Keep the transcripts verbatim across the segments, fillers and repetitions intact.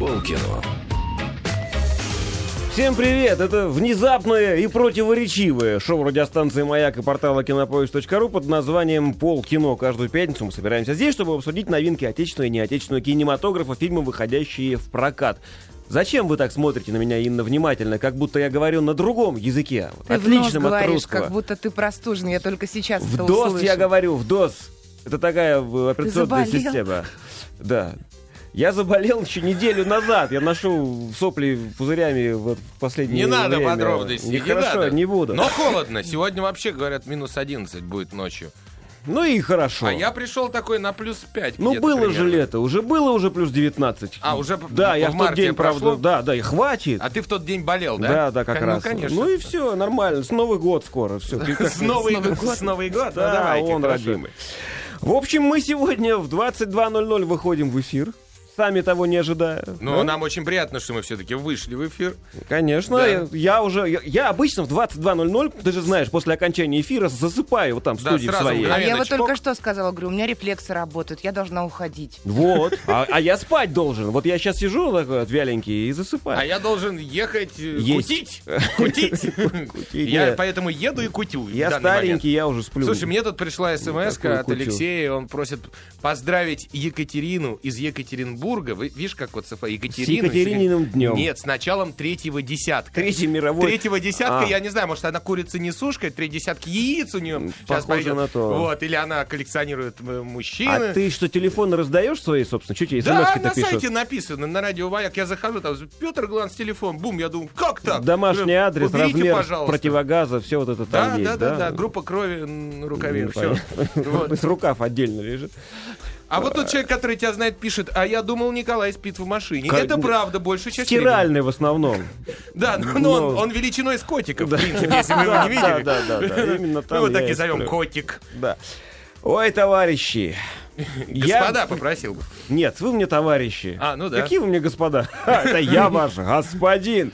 Полкино. Всем привет! Это внезапное и противоречивое шоу радиостанции «Маяк» и портала Кинопоиск точка ру под названием «Полкино». Каждую пятницу мы собираемся здесь, чтобы обсудить новинки отечественного и неотечественного кинематографа, фильмы, выходящие в прокат. Зачем вы так смотрите на меня, Инна, внимательно, как будто я говорю на другом языке, ты отличном от русского? Ты говоришь, как будто ты простужен, я только сейчас это услышал. В ДОС я говорю, в ДОС. Это такая операционная система. Да. Я заболел еще неделю назад. Я ношу сопли пузырями вот в последнее время. Не надо подробностей. Нехорошо, не, не буду. Но холодно. Сегодня вообще, говорят, минус одиннадцать будет ночью. Ну и хорошо. А я пришел такой на плюс пять. Ну было примерно. Же лето. Уже было уже плюс девятнадцать. А, уже да, я в тот день, прошло? Правда, да, да, и хватит. А ты в тот день болел, да? Да, да, как, как раз. Ну, конечно. Ну и все, нормально. С Новый год скоро. С Новый год. С Новый год, да, он родимый. В общем, мы сегодня в двадцать два ноль ноль выходим в эфир. Сами того не ожидая. Но да? Нам очень приятно, что мы все-таки вышли в эфир. Конечно. Да. Я, я уже... Я, я обычно в двадцать два ноль ноль, ты же знаешь, после окончания эфира засыпаю вот там в да, студии своей. А я вот только что сказала, говорю, у меня рефлексы работают, я должна уходить. Вот. А, а я спать должен. Вот я сейчас сижу такой вот вяленький и засыпаю. А я должен ехать кутить. Кутить. Я поэтому еду и кутю. Я старенький, я уже сплю. Слушай, мне тут пришла смс-ка от Алексея, он просит поздравить Екатерину из Екатеринбурга. Вы, видишь, как вот Софа Екатерина... С Екатерининым днем. Нет, с началом третьего десятка. Третьей мировой. Третьего десятка, а. Я не знаю, может, она курица не сушка, три десятки яиц у нее. Похоже на то. Вот, или она коллекционирует мужчин. А ты что, телефон раздаешь свои, собственно? Чуть тебе смс-ки-то пишут. Да, на сайте написано, на радио «Маяк». Я захожу, там Петр Гланс, телефон, бум, я думаю, как так? Домашний адрес, размер противогаза, все вот это там есть, да? Да, да, да, группа крови, рукавин, все. Рукав отдельно лежит. А вот тот человек, который тебя знает, пишет, а я думал, Николай спит в машине. К... Это правда, больше часть времени. Стиральный в основном. Да, но он величиной с котиком, в принципе, если вы его не видели. Да, да, да, именно там. Мы его так и зовем котик. Да. Ой, товарищи. Господа я... попросил бы. Нет, вы мне товарищи. А, ну да. Какие вы мне господа? Это я ваш господин.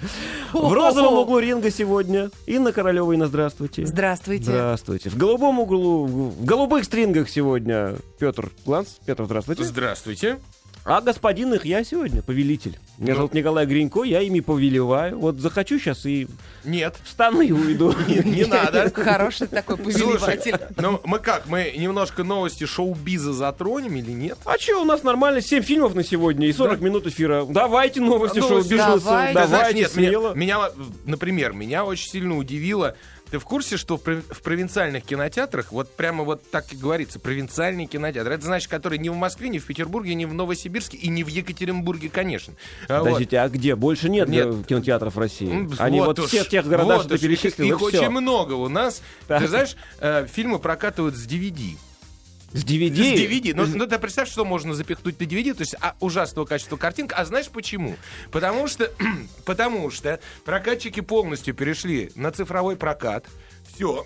В розовом углу ринга сегодня Инна Королева. Инна, здравствуйте. Здравствуйте. Здравствуйте. В голубом углу, в голубых стрингах сегодня Петр Гланс. Петр, здравствуйте. Здравствуйте. А господин их я сегодня повелитель. Меня ну. зовут Николай Гринько, я ими повелеваю. Вот захочу сейчас и... Нет. Встану и уйду. Не надо. Хороший такой повелеватель. Ну мы как, мы немножко новости шоу-биза затронем или нет? А что, у нас нормально, семь фильмов на сегодня и сорок минут эфира. Давайте новости шоу-бизнеса. Давайте, смело. Меня, например, меня очень сильно удивило. Ты в курсе, что в, пров... в провинциальных кинотеатрах, вот прямо вот так и говорится, провинциальные кинотеатры, это значит, которые не в Москве, не в Петербурге, не в Новосибирске и не в Екатеринбурге, конечно. Подождите, а, вот. а где? Больше нет, нет. кинотеатров в России? Они вот, вот все в тех городах, вот что ты перечислил, их очень много у нас. Так. Ты знаешь, э, фильмы прокатывают с ди ви ди. С ди ви ди? С ди ви ди. Ну, ну, ты представь, что можно запихнуть на ди ви ди, то есть а, ужасного качества картинка. А знаешь почему? Потому что, потому что прокатчики полностью перешли на цифровой прокат. Все.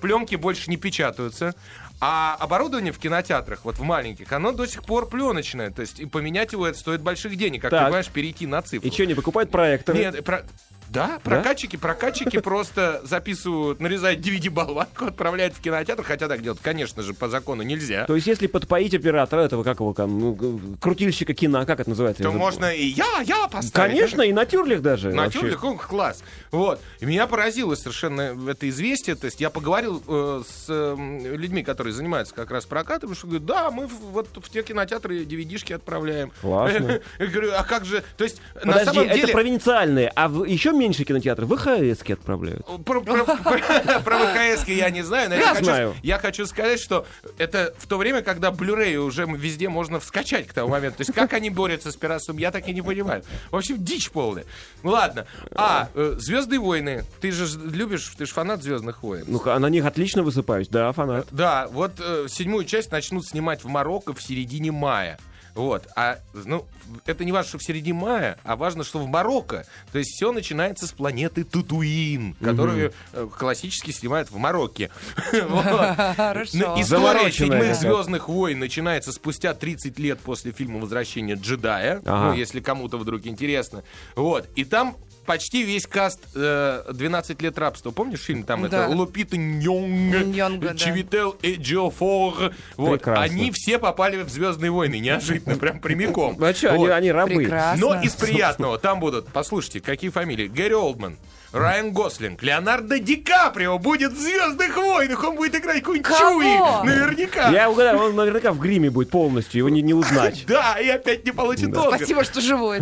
Пленки больше не печатаются. А оборудование в кинотеатрах, вот в маленьких, оно до сих пор пленочное. То есть и поменять его это стоит больших денег. Как так. ты понимаешь, перейти на цифру. И что, не покупают проекторы? Нет, про... Да, прокатчики, да? прокатчики просто записывают, нарезают ди ви ди-болванку, отправляют в кинотеатр, хотя так делать, конечно же, по закону нельзя. То есть, если подпоить оператора этого, как его, ну, крутильщика кино, как это называется? То можно и я, я поставить. Конечно, и натюрлих даже. Натюрлих, он класс. Вот. И меня поразило совершенно это известие, то есть я поговорил э, с э, людьми, которые занимаются как раз прокатом, и что говорят, да, мы в, вот в те кинотеатры ди ви ди-шки отправляем. Классно. Я говорю, а как же, то есть, на самом деле... это провинциальные, а еще меньше кинотеатров вэ ха эски отправляют. Про, про, про, про вэ ха эски я не знаю, но я, я, хочу, знаю. я хочу сказать, что это в то время, когда Blu-ray уже везде можно вскачать к тому моменту. То есть как они борются с пиратством, я так и не понимаю. В общем, дичь полная. Ну ладно. А, «Звездные войны». Ты же любишь, ты же фанат «Звездных войн». Ну, на них отлично высыпаюсь. Да, фанат. Да, вот седьмую часть начнут снимать в Марокко в середине мая. Вот, а, ну, это не важно, что в середине мая, а важно, что в Марокко. То есть все начинается с планеты Татуин, mm-hmm. которую э, классически снимают в Марокке. История седьмых «Звездных войн» начинается спустя тридцать лет после фильма «Возвращение Джедая», если кому-то вдруг интересно. Вот, и там почти весь каст э, «двенадцать лет рабства». Помнишь фильм? Там да. это Лупита Ньонга, Чивител да. Эджиофор. Вот. Они все попали в «Звездные войны». Неожиданно, прям прямиком. А что, вот. они, они рабы. Прекрасно. Но из приятного там будут, послушайте, какие фамилии. Гэри Олдман, Райан Гослинг, Леонардо Ди Каприо будет в «Звездных войнах». Он будет играть какой-нибудь Чуи. Наверняка. Я угадаю, он наверняка в гриме будет полностью. Его не, не узнать. Да, и опять не получит долго. Спасибо, что живой.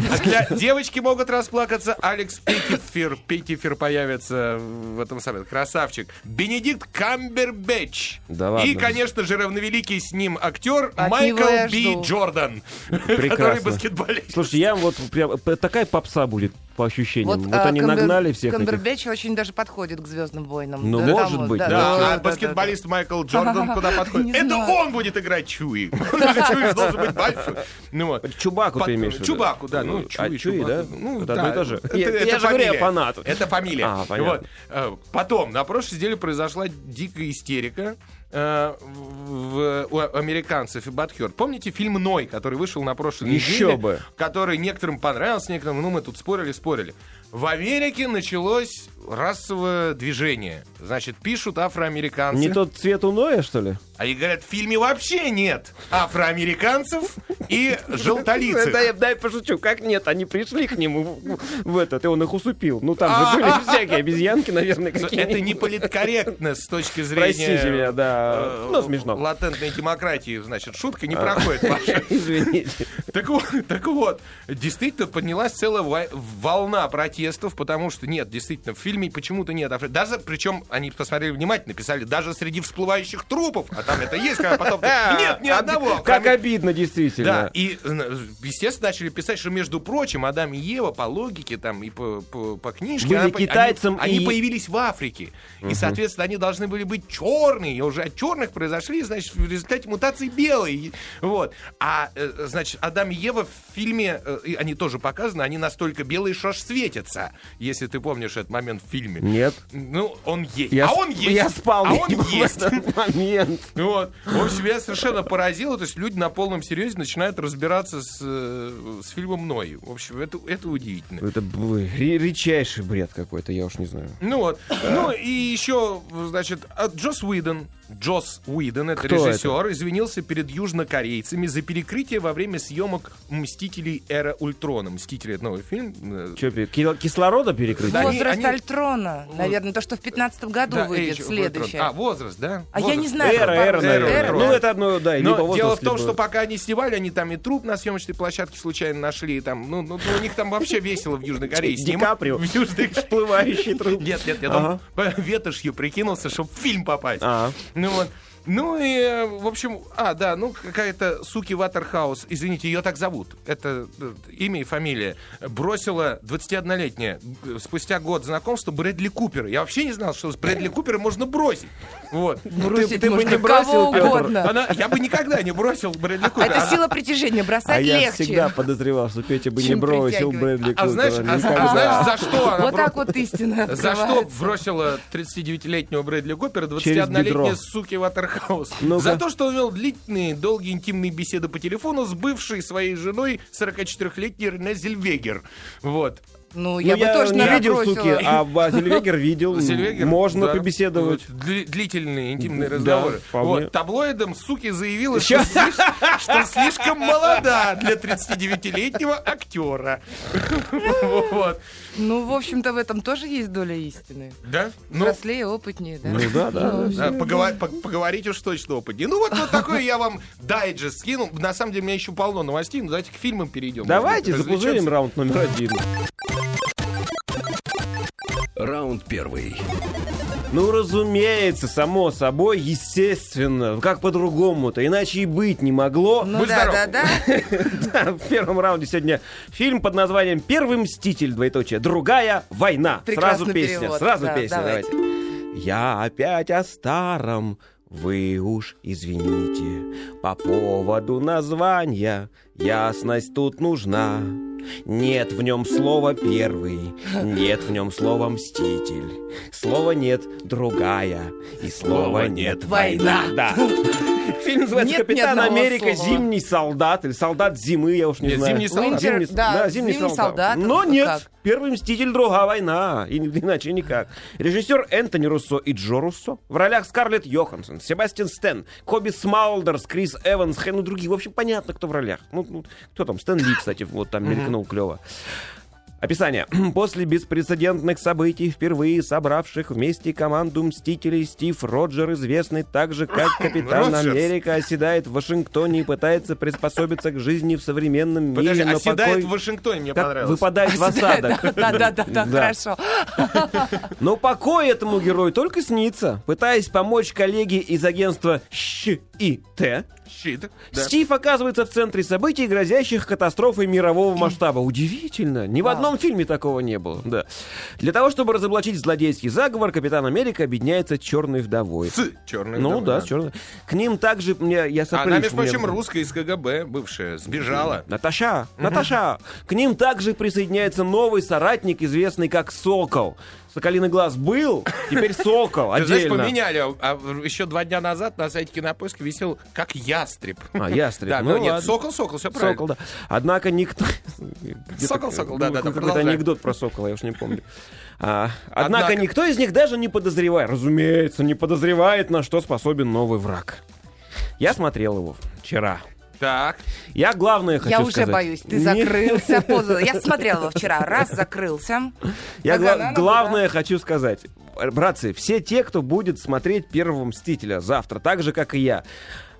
Девочки могут расплакаться. Алекс Питтифер. Питтифер появится в этом самом. Красавчик. Бенедикт Камбербэтч. И, конечно же, равновеликий с ним актер Майкл Б. Джордан. Который баскетболист. Слушай, я вот прям... Такая попса будет. По ощущениям. Вот, вот а, они Камбер... нагнали всех. Камбербэтч этих... очень даже подходит к «Звездным войнам». Ну, да, может там, быть. Да, да, да, да, да, баскетболист да, да. Майкл Джордан куда подходит. Это он будет играть Чуи. Чуи должен быть большой. Чубаку ты имеешь в виду? Чубаку, да. А Чуи, да? Ну, да. Я же говорю, я фанат. Это фамилия. Потом на прошлой неделе произошла дикая истерика у американцев и Бадхёрд. Помните фильм «Ной», который вышел на прошлой Еще неделе? Бы. Который некоторым понравился, некоторым... Ну, мы тут спорили, спорили. В Америке началось расовое движение. Значит, пишут афроамериканцы. Не тот цвет у Ноя, что ли? А и говорят, в фильме вообще нет афроамериканцев и желтолицых. Дай пошучу. Как нет? Они пришли к нему в этот, и он их усупил. Ну, там же были всякие обезьянки, наверное, какие-нибудь. Это не политкорректно с точки зрения... Простите меня, да. Ну, смешно. Латентной демократии, значит, шутка не проходит ваша. Извините. Так вот, действительно поднялась целая волна против тестов, потому что нет, действительно, в фильме почему-то нет. Даже, причем они посмотрели внимательно, писали, даже среди всплывающих трупов, а там это есть, когда потом нет, ни одного. Как обидно, действительно. Да, и, естественно, начали писать, что, между прочим, Адам и Ева по логике, там, и по, по, по книжке, были она, китайцам они, и... они появились в Африке, угу. и, соответственно, они должны были быть черные, и уже от черных произошли, значит, в результате мутации белые. Вот. А, значит, Адам и Ева в фильме, они тоже показаны, они настолько белые, что аж светят. Если ты помнишь этот момент в фильме. Нет. Ну, он есть. Я а он есть. Я спал. А он есть. Момент. Вот. В общем, я совершенно поразило. То есть люди на полном серьезе начинают разбираться с, с фильмом «Ной». В общем, это, это удивительно. Это был редчайший бред какой-то, я уж не знаю. Ну вот. Ну и еще, значит, Джосс Уидон. Джосс Уидон, это Кто режиссер, это? извинился перед южнокорейцами за перекрытие во время съемок «Мстителей. Эра Ультрона». «Мстители» — это новый фильм. Че, кислорода перекрытие? Да, возраст они, они... Альтрона, наверное, то, что в пятнадцатом году да, выйдет Эйдж, следующее. А, возраст, да? А возраст. Я не знаю. Эра, эра, эра, эра. Ну, это одно, да, и либо возраст. Дело в том, либо... что пока они снимали, они там и труп на съемочной площадке случайно нашли, и там, ну, ну, у них там вообще весело в Южной Корее. Ди Каприо. В Южной всплывающий труп. Нет, нет, я там ветошью прикинулся, чтобы в фильм попасть. Ну вот. Ну и, в общем, а, да, ну какая-то Сьюки Уотерхаус, извините, ее так зовут, это имя и фамилия, бросила двадцатиоднолетняя спустя год знакомства Брэдли Купера. Я вообще не знал, что Брэдли Купера можно бросить. Вот. Бросить ты, ты бы не бросил, Петр. Она, я бы никогда не бросил Брэдли Купера. Это она... сила притяжения, бросать а легче. Я всегда подозревал, что Петя бы не бросил Брэдли Купера. А, а, знаешь, а знаешь, за что она... Вот так вот истина открывается. За что бросила тридцатидевятилетнего Брэдли Купера двадцатиоднолетняя Сьюки Уотерхаус? Ну-ка. За то, что он вел длительные, долгие, интимные беседы по телефону с бывшей своей женой сорокачетырехлетней Рене Зеллвегер. Вот. Ну, ну, я бы я тоже не видел, бросила. Суки, а, а Зеллвегер видел. Зеллвегер, можно да. побеседовать. Дли- длительные, интимные разговоры. Да, вот, таблоидом Суки заявила, что, что слишком молода для тридцатидевятилетнего актера. Вот. Ну, в общем-то, в этом тоже есть доля истины. Да? Взрослее, опытнее. Да? Ну да, да. да. Поговор- поговорить уж точно опытнее. Ну вот, вот такой я вам дайджест скинул. На самом деле, у меня еще полно новостей, но давайте к фильмам перейдем. Давайте запузырим раунд номер один. Раунд первый. Ну, разумеется, само собой, естественно. Как по-другому-то? Иначе и быть не могло. Ну, Будь да, здоров. Да, да. да. В первом раунде сегодня фильм под названием «Первый мститель. Двоеточие. Другая война». Прекрасный Сразу перевод. песня. Сразу да, песня. Давайте. давайте. Я опять о старом. Вы уж извините. По поводу названия ясность тут нужна. Нет в нем слова «первый», нет в нем слова «мститель». Слова нет «другая» и слова нет «война». Да. Фильм называется нет «Капитан Америка. Слова. Зимний солдат» или «Солдат зимы», я уж не нет, знаю. Зимний солдат. Зимний, да, да, зимний, зимний солдат. солдат. Но нет, как? «Первый мститель. Другая война». И, иначе никак. Режиссер Энтони Руссо и Джо Руссо. В ролях Скарлетт Йоханссон, Себастьян Стэн, Коби Смаулдерс, Крис Эванс, Хэн, ну другие. В общем, понятно, кто в ролях. Ну, ну кто там? Стэн Ли, кстати, вот там мелькнул клево. Описание. После беспрецедентных событий, впервые собравших вместе команду «Мстителей», Стив Роджер, известный также как Капитан Америка, оседает в Вашингтоне и пытается приспособиться к жизни в современном мире. Подожди, но оседает покой... в Вашингтоне, мне понравилось. Выпадает в осадок. Да-да-да, хорошо. Но покой этому герою только снится. Пытаясь помочь коллеге из агентства «ЩИТ», Щит. Да. Стив оказывается в центре событий, грозящих катастрофой мирового масштаба. Удивительно. Ни в одном фильме такого не было. Да. Для того, чтобы разоблачить злодейский заговор, Капитан Америка объединяется с Черной вдовой. С Черной ну, вдовой. Ну да, с Черной. К ним также... Мне, я соплюсь, Она, между прочим, мне... русская из КГБ, бывшая, сбежала. Наташа! Угу. Наташа! К ним также присоединяется новый соратник, известный как Сокол. Соколиный глаз был, теперь Сокол отдельно. Ты знаешь, поменяли. А еще два дня назад на сайте Кинопоиска висел как ястреб. А, ястреб. Да, ну, но нет, ладно. Сокол, Сокол, все правильно. Сокол, да. Однако никто... Сокол, Сокол, да, да, да. Какой-то анекдот про Сокола, я уж не помню. А, однако, однако никто из них даже не подозревает, разумеется, не подозревает, на что способен новый враг. Я смотрел его вчера. Так. Я главное хочу сказать. Я уже сказать. боюсь, ты закрылся. Я смотрела его вчера, раз закрылся. Я гла- главное хочу сказать. Братцы, все те, кто будет смотреть «Первого мстителя» завтра, так же, как и я,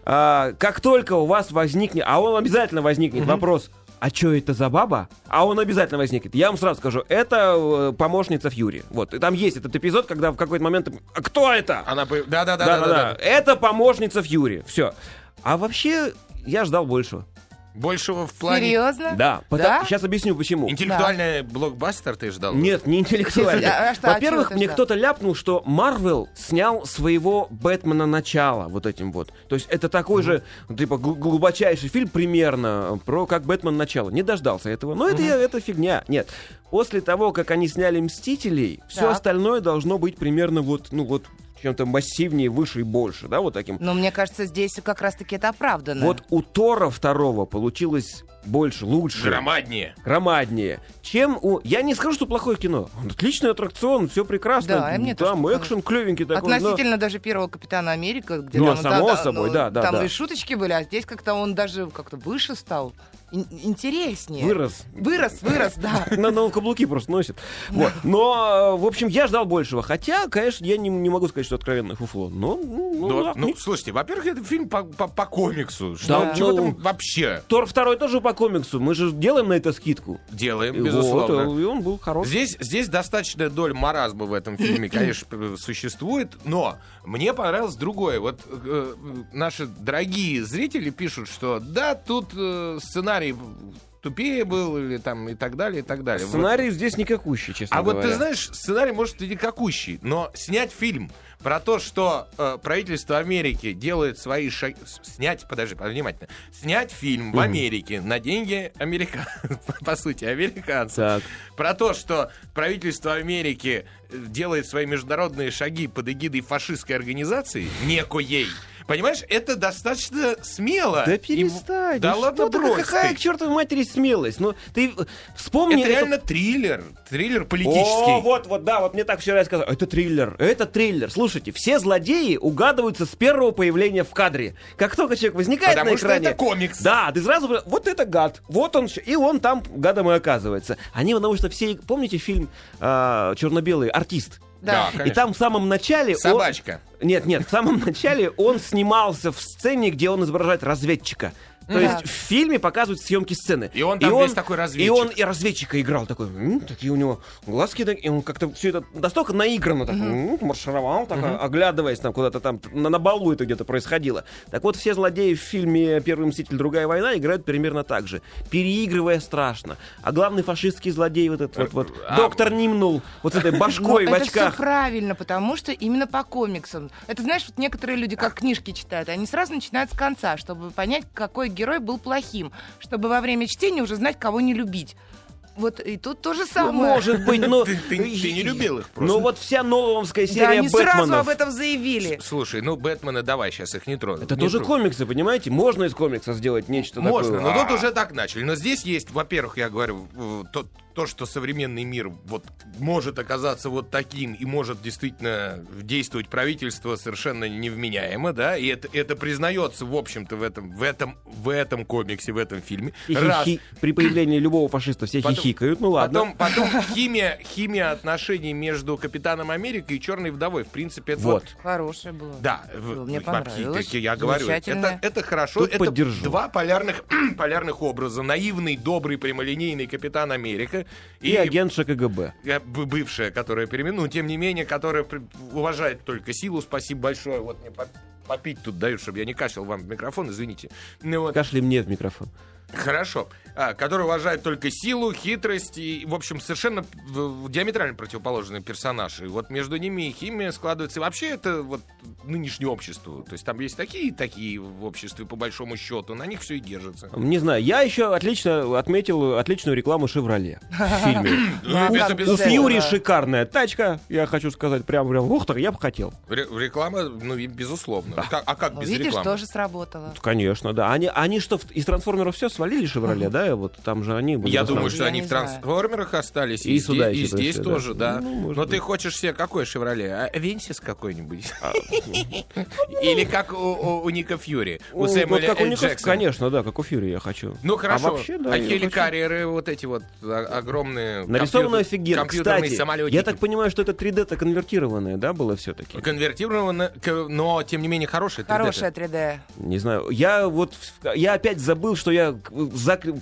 а, как только у вас возникнет, а он обязательно возникнет, mm-hmm. вопрос, а что это за баба? А он обязательно возникнет. Я вам сразу скажу, это помощница Фьюри. Вот, и там есть этот эпизод, когда в какой-то момент... А кто это? Она... Да-да-да. Это помощница Фьюри. Все. А вообще... Я ждал большего. Большего в плане... Серьезно? Да. да? Сейчас объясню, почему. Интеллектуальный да. блокбастер ты ждал? Нет, не интеллектуальный. А, а что, Во-первых, а мне ждал? кто-то ляпнул, что Марвел снял своего Бэтмена начала вот этим вот. То есть это такой mm-hmm. же, типа, глубочайший фильм примерно, про как Бэтмен начало. Не дождался этого. Но mm-hmm. это, это фигня. Нет. После того, как они сняли «Мстителей», все так. остальное должно быть примерно вот, ну вот... чем-то массивнее, выше и больше, да, вот таким. Но мне кажется, здесь как раз-таки это оправдано. Вот у Тора второго получилось больше, лучше. Громаднее. Громаднее. Чем у... Я не скажу, что плохое кино. Отличный аттракцион, все прекрасно. Да, и мне там тоже экшен клевенький такой. Относительно но... даже первого Капитана Америка, где ну, там, само да, собой, ну, да, да, там да. и шуточки были, а здесь как-то он даже как-то выше стал. Интереснее. Вырос. Вырос, вырос, да. На, на каблуки просто носит. Вот. Но, в общем, я ждал большего. Хотя, конечно, я не, не могу сказать, что откровенное фуфло. Но, ну, но, да, ну не... Слушайте, во-первых, это фильм по, по, по комиксу. Что, да, чего ну, там вообще? Тор второй тоже по комиксу. Мы же делаем на это скидку. Делаем, безусловно. Вот, и он был хорош. Здесь, здесь достаточная доля маразма в этом фильме, конечно, существует. Но мне понравилось другое. Вот э, наши дорогие зрители пишут, что да, тут э, сценарий тупее был, или там, и так далее, и так далее. Сценарий вот. здесь никакущий, честно а говоря. А вот ты знаешь, сценарий, может, и никакущий, но снять фильм про то, что э, правительство Америки делает свои шаги... Снять, подожди, внимательно. Снять фильм mm-hmm. в Америке на деньги американцев, по сути, американцев. Так. Про то, что правительство Америки делает свои международные шаги под эгидой фашистской организации, некоей. Понимаешь, это достаточно смело. Да перестань. И... Да что ладно, брось. Какая, к чертовой матери, смелость? Ну, ты вспомни... Это реально это... триллер. Триллер политический. О, вот, вот, да, вот мне так вчера сказали. Это триллер, это триллер. Слушайте, все злодеи угадываются с первого появления в кадре. Как только человек возникает Потому на экране... Потому что это комикс. Да, ты сразу... Вот это гад. Вот он... И он там гадом и оказывается. Они, потому что все... Помните фильм э, черно-белый «Артист»? Да, да, и там в самом начале... Собачка. Он... Нет, нет, в самом начале он снимался в сцене, где он изображает разведчика. То да. есть в фильме показывают съемки сцены. И он там и он, весь такой разведчик. И он и разведчика играл такой. М-м, такие у него глазки. И он как-то все это настолько наигранно так, м-м, маршировал, так, mm-hmm. оглядываясь там куда-то там. На, на балу это где-то происходило. Так вот, все злодеи в фильме «Первый мститель. Другая война» играют примерно так же. Переигрывая страшно. А главный фашистский злодей вот этот вот. Доктор Нимнул вот с этой башкой в очках. Это все правильно, потому что именно по комиксам. Это, знаешь, вот некоторые люди как книжки читают. Они сразу начинают с конца, чтобы понять, какой герой был плохим, чтобы во время чтения уже знать, кого не любить. Вот и тут то же самое. Может быть, но... Ты, ты, ты не любил их просто. Но вот вся новомская серия Бэтменов. Да, они Бэтменов... сразу об этом заявили. С- слушай, ну Бэтмена давай сейчас их не тронем. Это не тоже трудно. Комиксы, понимаете? Можно из комикса сделать нечто такое. Можно, но тут уже так начали. Но здесь есть, во-первых, я говорю, тот... То, что современный мир вот может оказаться вот таким и может действительно действовать правительство совершенно невменяемо, да, и это, это признается, в общем-то, в этом, в этом, в этом комиксе, в этом фильме. Раз... Хихи... При появлении любого фашиста все потом, хихикают, ну ладно. Потом, потом химия, химия отношений между Капитаном Америкой и Черной вдовой, в принципе, это вот. вот... Хорошее было. Да, было, в... мне понравилось. Хихи, я говорю, это, это хорошо. Тут это поддержу. Два полярных, полярных образа. Наивный, добрый, прямолинейный Капитан Америка И, и агентша КГБ. Бывшая, которая переименована, но тем не менее, которая уважает только силу. Спасибо большое. Вот мне попить тут дают, чтобы я не кашлял вам в микрофон, извините. Ну, вот. Кашляй мне в микрофон. Хорошо. А, который уважает только силу, хитрость и, в общем, совершенно диаметрально противоположные персонажи. И вот между ними химия складывается. И вообще это вот нынешнее общество. То есть там есть такие и такие в обществе, по большому счету. На них все и держится. Не знаю. Я еще отлично отметил отличную рекламу «Chevrolet» в фильме. У Фьюри шикарная тачка. Я хочу сказать, прям, прям, ух, так я бы хотел. Реклама, ну, безусловно. А как без рекламы? Видишь, тоже сработало. Конечно, да. Они что, из «Трансформеров» все свалили «Chevrolet», да? Вот там же они были. Я думаю, что я они в «Трансформерах» знаю. Остались. И, и, сюда и, и здесь пришли, тоже, да. да. Ну, но быть. Ты хочешь себе какой «Шевроле»? А «Венсис» какой-нибудь? Или как у Ника Фьюри? У Сэмюэля Эль Джексона? Конечно, да, как у Фьюри я хочу. Ну хорошо. А хеликарьеры, вот эти вот огромные компьютерные самолетики. Я так понимаю, что это три дэ-то конвертированное, да, было все-таки? Конвертированное, но тем не менее хорошее три дэ. Хорошее три дэ. Не знаю. Я вот... Я опять забыл, что я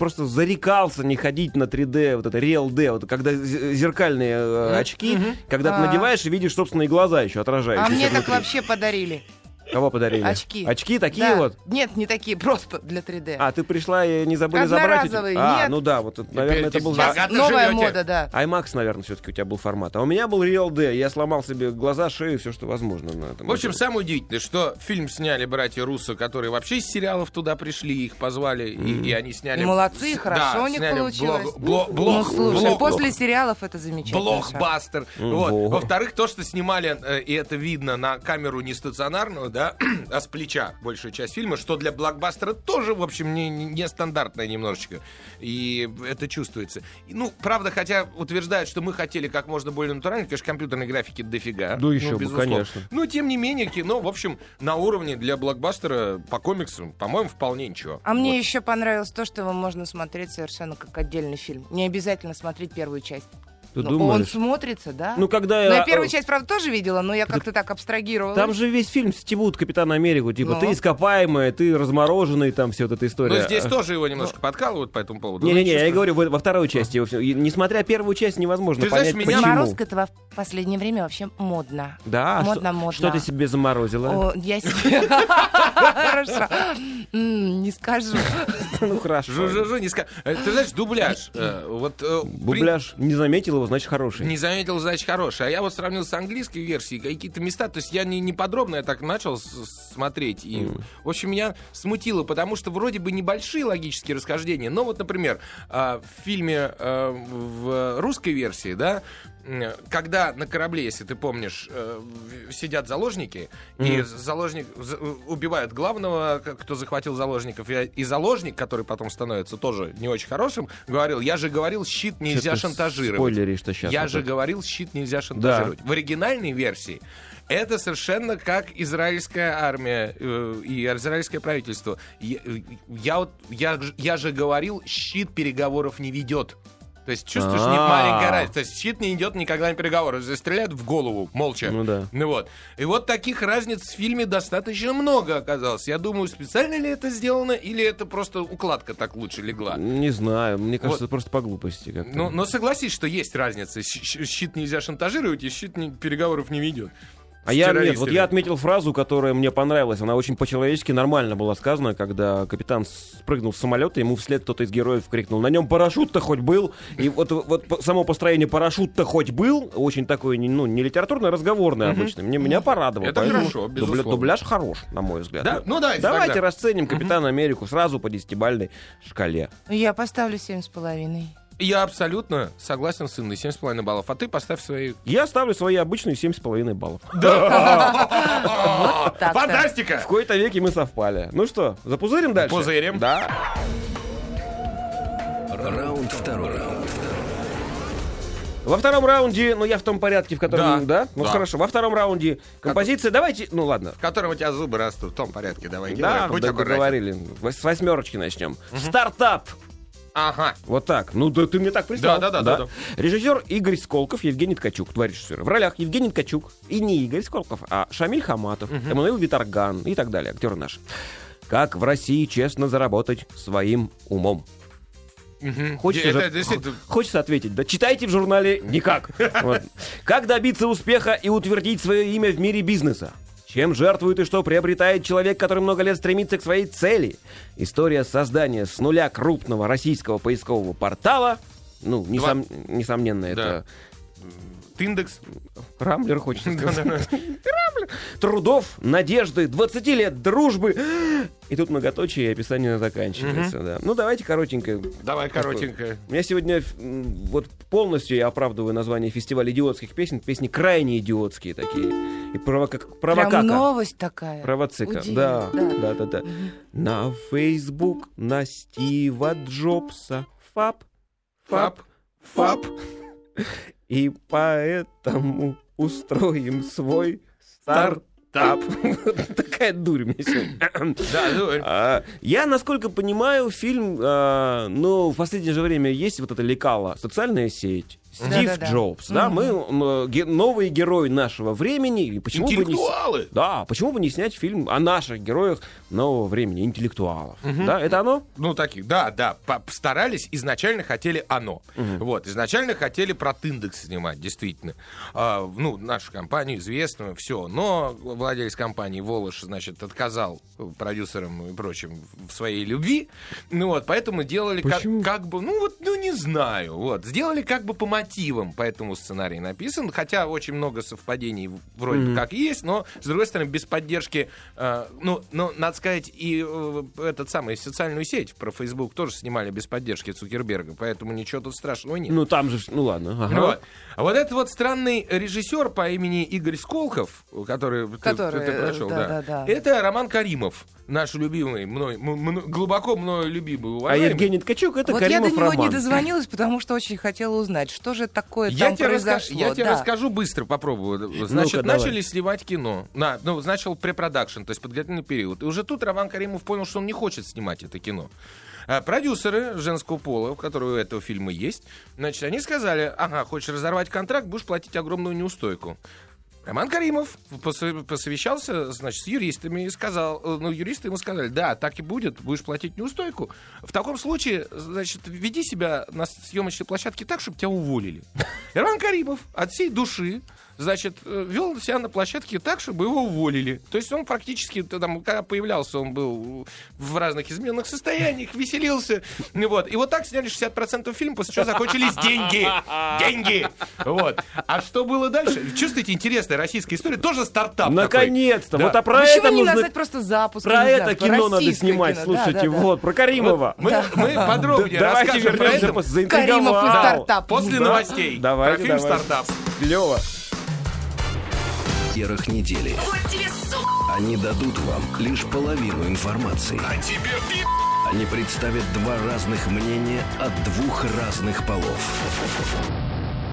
просто зарекался не ходить на три дэ, вот это Real D, вот когда зеркальные э, очки, mm-hmm. когда а-а-а. Ты надеваешь и видишь собственные глаза еще отражающиеся. А мне внутри. Так вообще подарили. Кого подарили? Очки. Очки такие да. вот? Нет, не такие, просто для три дэ. А, ты пришла и не забыли забрать? Одноразовые, эти... а, нет. Ну да, вот, наверное, это был... А, новая живете. Мода, да. iMax, наверное, все-таки у тебя был формат. А у меня был Real D, я сломал себе глаза, шею, все, что возможно на этом. В общем, самое удивительное, что фильм сняли братья Руссо, которые вообще из сериалов туда пришли, их позвали, mm-hmm. и, и они сняли... Молодцы, хорошо да, у них получилось. Блок, блок, блок, ну, слушай, блок, после блок. Сериалов это замечательно. Блокбастер. Mm-hmm. Вот. Oh. Во-вторых, то, что снимали, э, и это видно на камеру не стационарную, да, а с плеча большая часть фильма, что для блокбастера тоже, в общем, не, не стандартная немножечко. И это чувствуется. И, ну, правда, хотя утверждают, что мы хотели как можно более натурально, конечно, компьютерной графики дофига. Да ну, еще бы, конечно. Но, тем не менее, кино, в общем, на уровне для блокбастера по комиксам, по-моему, вполне ничего. А вот. Мне еще понравилось то, что его можно смотреть совершенно как отдельный фильм. Не обязательно смотреть первую часть. Он смотрится, да? Ну, когда я... Ну, я первую часть, правда, тоже видела, но я как-то так абстрагировала. Там же весь фильм стебут Капитана Америку. Типа, ну. ты ископаемая, ты размороженный, там, вся вот эта история. Ну, здесь тоже его немножко ну. подкалывают по этому поводу. Не-не-не, я говорю, во второй части его все. Несмотря первую часть, невозможно ты понять, знаешь, почему. Заморозка-то в последнее время вообще модно. Да? Модно-модно. Что, что ты себе заморозила? О, я себе... Хорошо. Не скажу. Ну, хорошо. Жу-жу-жу, не скажу. Ты знаешь, дубляж. Дубляж не заметил его, значит, хороший. Не заметил, значит, хороший. А я вот сравнил с английской версией какие-то места. То есть я не, не подробно я так начал с- смотреть. И, mm. в общем, меня смутило, потому что вроде бы небольшие логические расхождения. Но вот, например, э, в фильме э, в русской версии, да, когда на корабле, если ты помнишь, сидят заложники, mm-hmm. и заложник убивают главного, кто захватил заложников, и заложник, который потом становится тоже не очень хорошим, говорил, я же говорил, щит нельзя что-то шантажировать. Спойлери, что сейчас я вот же это. Говорил, щит нельзя шантажировать. Да. В оригинальной версии это совершенно как израильская армия э, и израильское правительство. Я, я, я, я же говорил, щит переговоров не ведет. То есть чувствуешь, не маленькая разница. То есть щит не идет никогда на переговоры. Стреляют в голову, молча. Ну да. Ну вот. И вот таких разниц в фильме достаточно много оказалось. Я думаю, специально ли это сделано, или это просто укладка так лучше легла? Не знаю. Мне кажется, вот. Просто по глупости как-то. Но, но согласись, что есть разница. Щит нельзя шантажировать, и щит не, переговоров не ведет. А я, нет, вот я отметил фразу, которая мне понравилась. Она очень по-человечески нормально была сказана, когда капитан спрыгнул с самолета, ему вслед кто-то из героев крикнул: на нем парашют-то хоть был. И вот, вот само построение парашют-то хоть был, очень такое, ну, не литературное, а разговорное угу. обычно. Мне, угу. меня порадовало. Это хорошо, безусловно. Дубляж хорош, на мой взгляд. Да? Ну, давайте давайте тогда расценим Капитана угу. Америку сразу по десятибалльной шкале. Я поставлю семь с половиной. Я абсолютно согласен с Инной. семь с половиной баллов. А ты поставь свои... Я ставлю свои обычные семь с половиной баллов. Фантастика! В кои-то веки мы совпали. Ну что, запузырим дальше? Пузырим. Да. Раунд второй. Во втором раунде, ну я в том порядке, в котором... Да, да? Ну да. Хорошо, во втором раунде композиция, давайте, ну ладно. В котором у тебя зубы растут, в том порядке, давай. Да, мы договорили, с восьмерочки начнем. Угу. Стартап! Ага. Вот так, ну да, ты мне так представил. Да, да, да, да. Да. Режиссер Игорь Сколков, Евгений Ткачук, два режиссера. В ролях Евгений Ткачук и не Игорь Сколков, а Шамиль Хаматов, угу. Эммануил Виторган и так далее, актеры наши. Как в России честно заработать своим умом? Угу. Хочется, это, же... это... Хочется ответить, да читайте в журнале «Никак». Вот. Как добиться успеха и утвердить свое имя в мире бизнеса? Чем жертвует и что приобретает человек, который много лет стремится к своей цели? История создания с нуля крупного российского поискового портала. Ну, несом... несомненно, да. Это... Индекс. Рамблер, хочется сказать. Рамблер. Трудов, надежды, двадцати лет дружбы. И тут многоточие и описание заканчивается. Да. Ну, давайте коротенько. Давай коротенько. Я сегодня вот полностью я оправдываю название фестиваля идиотских песен. Песни крайне идиотские такие. И провока... провокака. Прям новость такая. Провоцика. Да. Да. да, да, да. На Facebook, на Стива Джобса. Фап. Фап. Фап. И поэтому устроим свой стартап. Такая дурь мне сегодня. Я, насколько понимаю, фильм... Ну, в последнее же время есть вот это лекало «Социальная сеть». Стив Джобс, да, мы новые герои нашего времени. Интеллектуалы! Да, почему бы не снять фильм о наших героях нового времени, интеллектуалов? Да, это оно? Ну, таких, да, да, старались, изначально хотели оно. Вот, изначально хотели про Тиндекс снимать, действительно. Ну, нашу компанию известную, все. Но владелец компании Волош, значит, отказал продюсерам и прочим в своей любви. Ну вот, поэтому делали как бы, ну вот, ну не знаю, вот, сделали как бы по мотивам, поэтому сценарий написан, хотя очень много совпадений вроде mm-hmm. как есть, но, с другой стороны, без поддержки, э, ну, ну, надо сказать, и э, этот самый, социальную сеть про Facebook тоже снимали без поддержки Цукерберга, поэтому ничего тут страшного нет. Ну, там же, ну, ладно. Ага. Вот. А вот этот вот странный режиссер по имени Игорь Сколков, который, который ты, ты, ты прочел, да, да, да, это Роман Каримов, наш любимый, мной, м- м- глубоко мною любимый, уважаемый. А Евгений Ткачук — это вот Каримов Роман. Вот я до него Роман. Не дозвонилась, потому что очень хотела узнать, что же такое я там тебе произошло. Раска... Я да. тебе расскажу быстро, попробую. Значит, ну-ка, начали давай. снимать кино. На, ну, начал препродакшн, то есть подготовительный период. И уже тут Роман Каримов понял, что он не хочет снимать это кино. А продюсеры женского пола, у которого у этого фильма есть, значит, они сказали, ага, хочешь разорвать контракт, будешь платить огромную неустойку. Роман Каримов посовещался, значит, с юристами и сказал, ну, юристы ему сказали, да, так и будет, будешь платить неустойку. В таком случае, значит, веди себя на съемочной площадке так, чтобы тебя уволили. И Роман Каримов от всей души, значит, вел себя на площадке так, чтобы его уволили. То есть он практически, там, когда появлялся, он был в разных измененных состояниях, веселился. Вот. И вот так сняли шестьдесят процентов фильма, после чего закончились деньги. Деньги! Вот. А что было дальше? Чувствуете, интересная российская история. Тоже стартап. Наконец-то! Такой. Вот, да. А про почему это не нужно... назвать просто запуск? Про это кино надо снимать, кино. Слушайте. Да, да, да. Вот, про Каримова. Вот. Мы, да. мы подробнее да, расскажем про это. Каримов и стартап. После да. новостей. Давайте, про фильм давайте. «Стартап». Клево. Недели. Вот тебе, сука! Они дадут вам лишь половину информации. А тебе пи... Они представят два разных мнения от двух разных полов.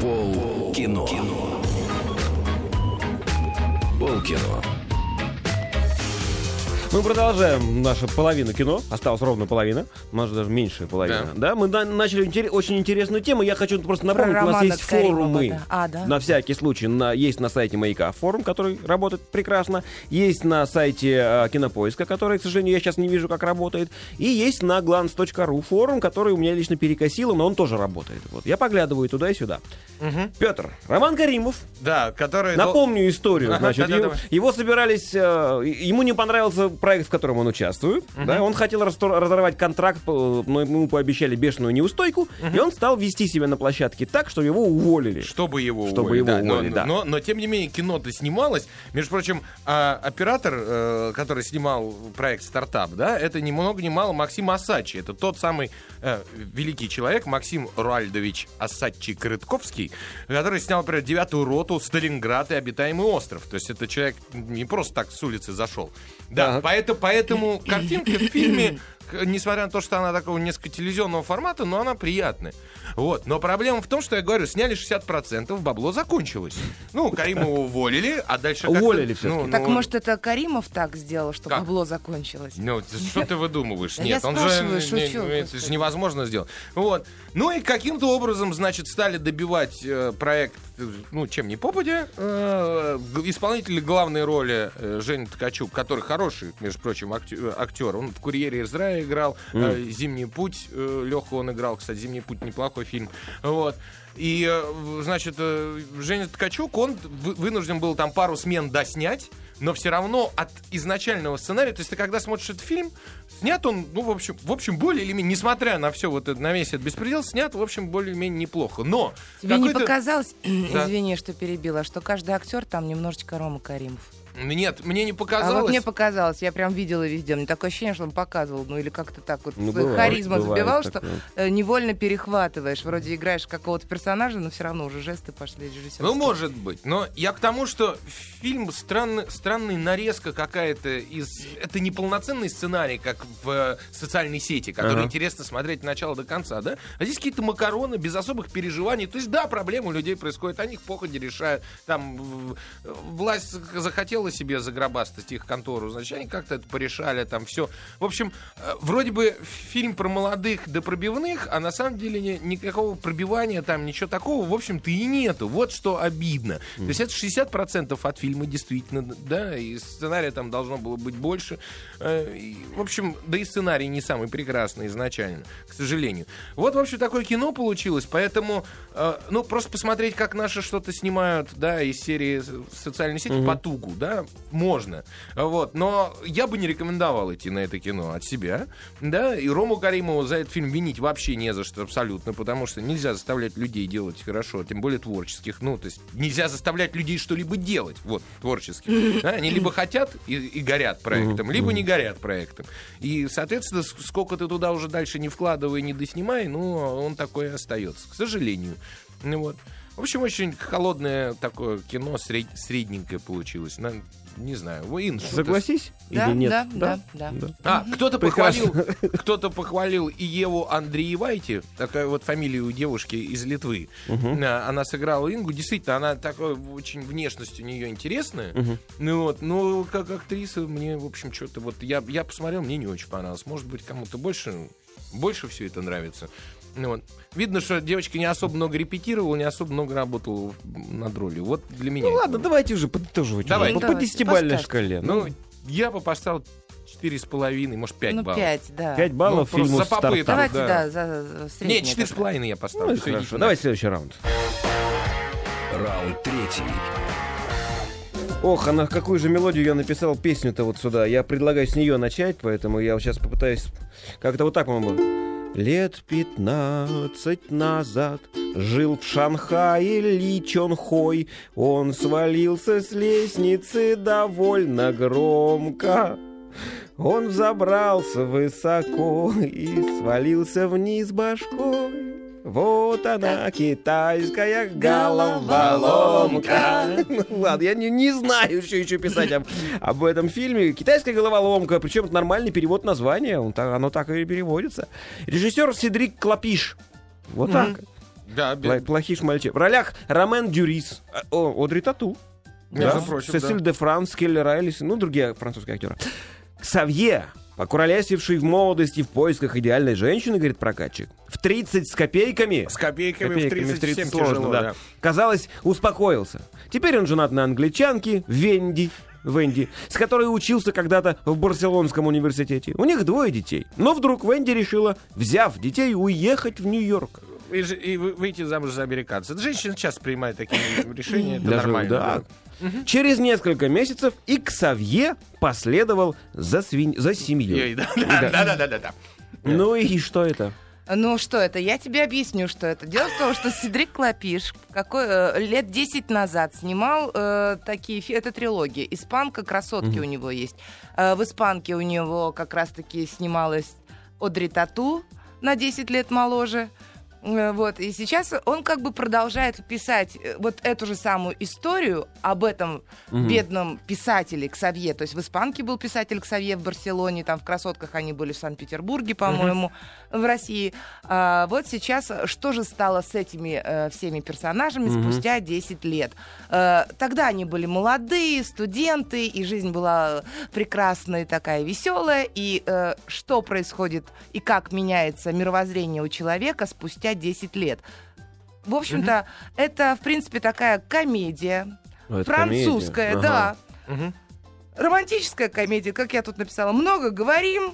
Полкино. Полкино. Мы продолжаем нашу половину кино. Осталась ровно половина. Может, даже меньше половины. Да. Да? Мы на- начали интерес- очень интересную тему. Я хочу просто напомнить, про у нас есть форумы. Да. А, да? На всякий случай. На, есть на сайте Маяка форум, который работает прекрасно. Есть на сайте э, Кинопоиска, который, к сожалению, я сейчас не вижу, как работает. И есть на гланс точка ру форум, который у меня лично перекосило, но он тоже работает. Вот. Я поглядываю туда и сюда. Угу. Петр, Роман Каримов. Да, который... Напомню историю. Значит, его собирались... Ему не понравился... проект, в котором он участвует. Uh-huh. Да, он хотел разорвать контракт, но ему пообещали бешеную неустойку, uh-huh. и он стал вести себя на площадке так, что его уволили. Чтобы его Чтобы уволили, его да, уволили но, да. но, но, но, тем не менее, кино-то снималось. Между прочим, а, оператор, э, который снимал проект «Стартап», да, это ни много ни мало Максим Осадчий. Это тот самый э, великий человек, Максим Руальдович Осадчий-Корытковский, который снял, например, «Девятую роту», «Сталинград» и «Обитаемый остров». То есть это человек не просто так с улицы зашел. Да, поэтому, поэтому картинки в фильме, несмотря на то, что она такого несколько телевизионного формата, но она приятная. Вот. Но проблема в том, что я говорю, сняли шестьдесят процентов, бабло закончилось. Ну, Каримова уволили, а дальше... Уволили все-таки. Ну, так, ну... может, это Каримов так сделал, что как? Бабло закончилось? Ну, что ты выдумываешь? Нет, я он же... Шучу, не, это же невозможно сделать. Вот. Ну, и каким-то образом, значит, стали добивать э, проект, ну, чем не попадя. Э, исполнители главной роли э, Женя Ткачук, который хороший, между прочим, актер. Он в «Курьере из рая» играл, mm. «Зимний путь» Лёха он играл, кстати, «Зимний путь» неплохой фильм, вот. И, значит, Женя Ткачук, он вынужден был там пару смен доснять, но все равно от изначального сценария, то есть ты когда смотришь этот фильм, снят он, ну, в общем, в общем более или менее, несмотря на все вот это, на весь этот беспредел, снят, в общем, более-менее неплохо, но... Тебе какой-то... не показалось, да. извини, что перебила, что каждый актер там немножечко Рома Каримов? Нет, мне не показалось. А вот мне показалось, я прям видела везде. Мне такое ощущение, что он показывал, ну или как-то так вот ну, бывает, харизма забивал, что такое. Невольно перехватываешь. Вроде играешь какого-то персонажа, но все равно уже жесты пошли режиссерские. Ну, может быть. Но я к тому, что фильм странный, странная нарезка какая-то из... Это не полноценный сценарий, как в социальной сети, который ага. интересно смотреть от начала до конца, да? А здесь какие-то макароны без особых переживаний. То есть, да, проблемы у людей происходят, они их походе решают. Там власть захотела себе заграбастать их контору, значит, они как-то это порешали, там все. В общем, вроде бы фильм про молодых да пробивных, а на самом деле никакого пробивания там, ничего такого, в общем-то, и нету. Вот что обидно. Mm. То есть это шестьдесят процентов от фильма, действительно, да, и сценария там должно было быть больше. И, в общем, да и сценарий не самый прекрасный изначально, к сожалению. Вот, в общем, такое кино получилось, поэтому, ну, просто посмотреть, как наши что-то снимают, да, из серии социальной сети mm-hmm. по тугу, да, можно. Вот. Но я бы не рекомендовал идти на это кино от себя. Да? И Рому Каримову за этот фильм винить вообще не за что абсолютно, потому что нельзя заставлять людей делать хорошо, тем более творческих. Ну, то есть нельзя заставлять людей что-либо делать. Вот, творческих. Да? Они либо хотят и, и горят проектом, либо не горят проектом. И, соответственно, сколько ты туда уже дальше не вкладывай, не доснимай, ну, он такой и остается. К сожалению. Ну, вот. В общем, очень холодное такое кино, сред... средненькое получилось. На... Не знаю, Инна, согласись? Да, или нет? Да, да, да, да. А, кто-то похвалил, кто-то похвалил и Еву Андреевайте, такая вот фамилия у девушки из Литвы. Угу. Она сыграла Ингу. Действительно, она такой очень внешность у нее интересная. Угу. Ну вот, но как актриса, мне, в общем, что-то вот. Я, я посмотрел, мне не очень понравилось. Может быть, кому-то больше, больше все это нравится. Ну, вот. Видно, что девочка не особо много репетировала, не особо много работала над ролью. Вот для меня. Ну ладно, давайте уже подытоживать. Давай. Уже. Ну, по десятибалльной шкале. Ну, я бы поставил четыре с половиной, может, пять ну, баллов. пять, да. пять баллов ну, фильму «Стартап». Давайте, да, да за среднее. Нет, четыре с половиной я поставлю. Ну, хорошо. Идите. Давай следующий раунд. Раунд третий. Ох, а на какую же мелодию я написал песню-то вот сюда? Я предлагаю с нее начать, поэтому я сейчас попытаюсь как-то вот так, по-моему. Лет пятнадцать назад жил в Шанхае Ли Чонхой. Он свалился с лестницы довольно громко. Он взобрался высоко и свалился вниз башкой. Вот она, китайская головоломка. Ну ладно, я не, не знаю, что еще писать об, об этом фильме. Китайская головоломка, причем это нормальный перевод названия, он, оно так и переводится. Режиссер Седрик Клапиш. Вот mm-hmm. так. Да, плохиш мальчик. В ролях Ромен Дюрис, О, Одри Тату, да, прочим, Сесиль да. де Франс, Келли Райли, ну другие французские актеры. Ксавье. Покуролесивший в молодости в поисках идеальной женщины, говорит прокатчик, в тридцать с копейками. С копейками, копейками в тридцать сложно, тяжело, да. да. Казалось, успокоился. Теперь он женат на англичанке Венди, Венди, с которой учился когда-то в Барселонском университете. У них двое детей. Но вдруг Венди решила, взяв детей, уехать в Нью-Йорк. и, и выйти замуж за американца. Женщина часто принимает такие решения, это даже, нормально. Да. Да. Угу. Через несколько месяцев и Ксавье последовал за, свинь... за семьей. Да-да-да. Ну и что это? Ну что это? Я тебе объясню, что это. Дело в том, что Седрик Клапиш какой, э, лет десять назад снимал э, такие... Это трилогия. «Испанка», «Красотки» mm-hmm. у него есть. Э, в «Испанке» у него как раз-таки снималась Одри Тату, на десять лет моложе. Э, вот. И сейчас он как бы продолжает писать вот эту же самую историю об этом mm-hmm. бедном писателе Ксавье. То есть в «Испанке» был писатель Ксавье в Барселоне, там в «Красотках» они были в Санкт-Петербурге, по-моему. Mm-hmm. в России. А, вот сейчас что же стало с этими э, всеми персонажами mm-hmm. спустя десять лет? Э, тогда они были молодые, студенты, и жизнь была прекрасная, такая веселая. И э, что происходит, и как меняется мировоззрение у человека спустя десять лет? В общем-то, mm-hmm. это, в принципе, такая комедия. Oh, французская, комедия. Да. Uh-huh. Романтическая комедия, как я тут написала. Много говорим.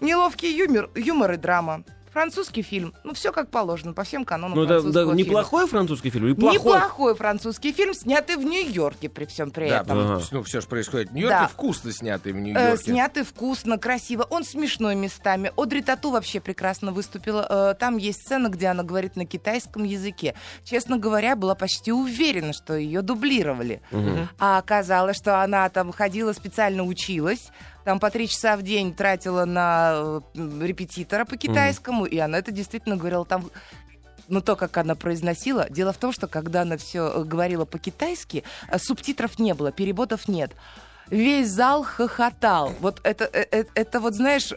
Неловкий юмор, юмор и драма. Французский фильм. Ну, все как положено, по всем канонам ну, французского да, да, фильма. Неплохой французский фильм? Неплохой. неплохой французский фильм, снятый в Нью-Йорке при всем при да, этом. Ага. Ну, все же происходит в Нью-Йорке, да. Вкусно снятый в Нью-Йорке. Э, снятый вкусно, красиво. Он смешной местами. Одри Тату вообще прекрасно выступила. Э, там есть сцена, где она говорит на китайском языке. Честно говоря, была почти уверена, что ее дублировали. Угу. А оказалось, что она там ходила, специально училась. Там по три часа в день тратила на репетитора по китайскому, mm. и она это действительно говорила там... Ну, то, как она произносила. Дело в том, что когда она все говорила по-китайски, субтитров не было, переводов нет. Весь зал хохотал. Вот это, это, это вот, знаешь...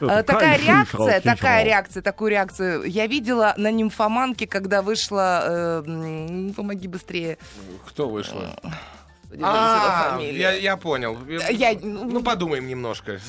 Такая реакция, такая реакция, такую реакцию я видела на «Нимфоманке», когда вышла... Э, помоги быстрее. Кто вышла? А, я, я понял. Я... Ну, подумаем немножко.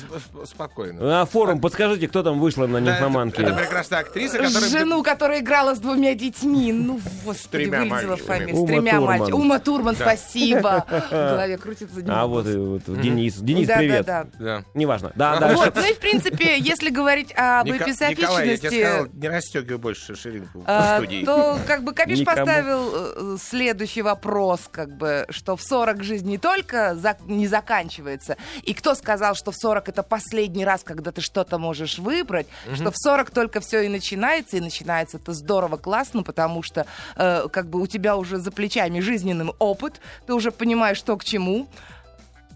Спокойно. А форум, подскажите, кто там вышла на «Нимфоманке»? Да, это, это прекрасная актриса, которая... Жену, которая играла с двумя детьми. Ну, господи, вылетела фамилия. С тремя мальчиками. Ума Турман, да. Спасибо. В голове крутится. А вот, вот Денис. Денис, да, привет. Да, да, да. Неважно. Да, да. Вот, ну и, в принципе, если говорить об Ника- эпизофичности... Николай, я тебе сказал, не расстегивай больше ширинку а, в студии. То, как бы, Капиш Никому. Поставил следующий вопрос, как бы, что в сорок жизнь не только за... не заканчивается. И кто сказал, что в сорок это последний раз, когда ты что-то можешь выбрать, mm-hmm. что в сорок только все и начинается, и начинается это здорово, классно, потому что э, как бы у тебя уже за плечами жизненный опыт, ты уже понимаешь, что к чему.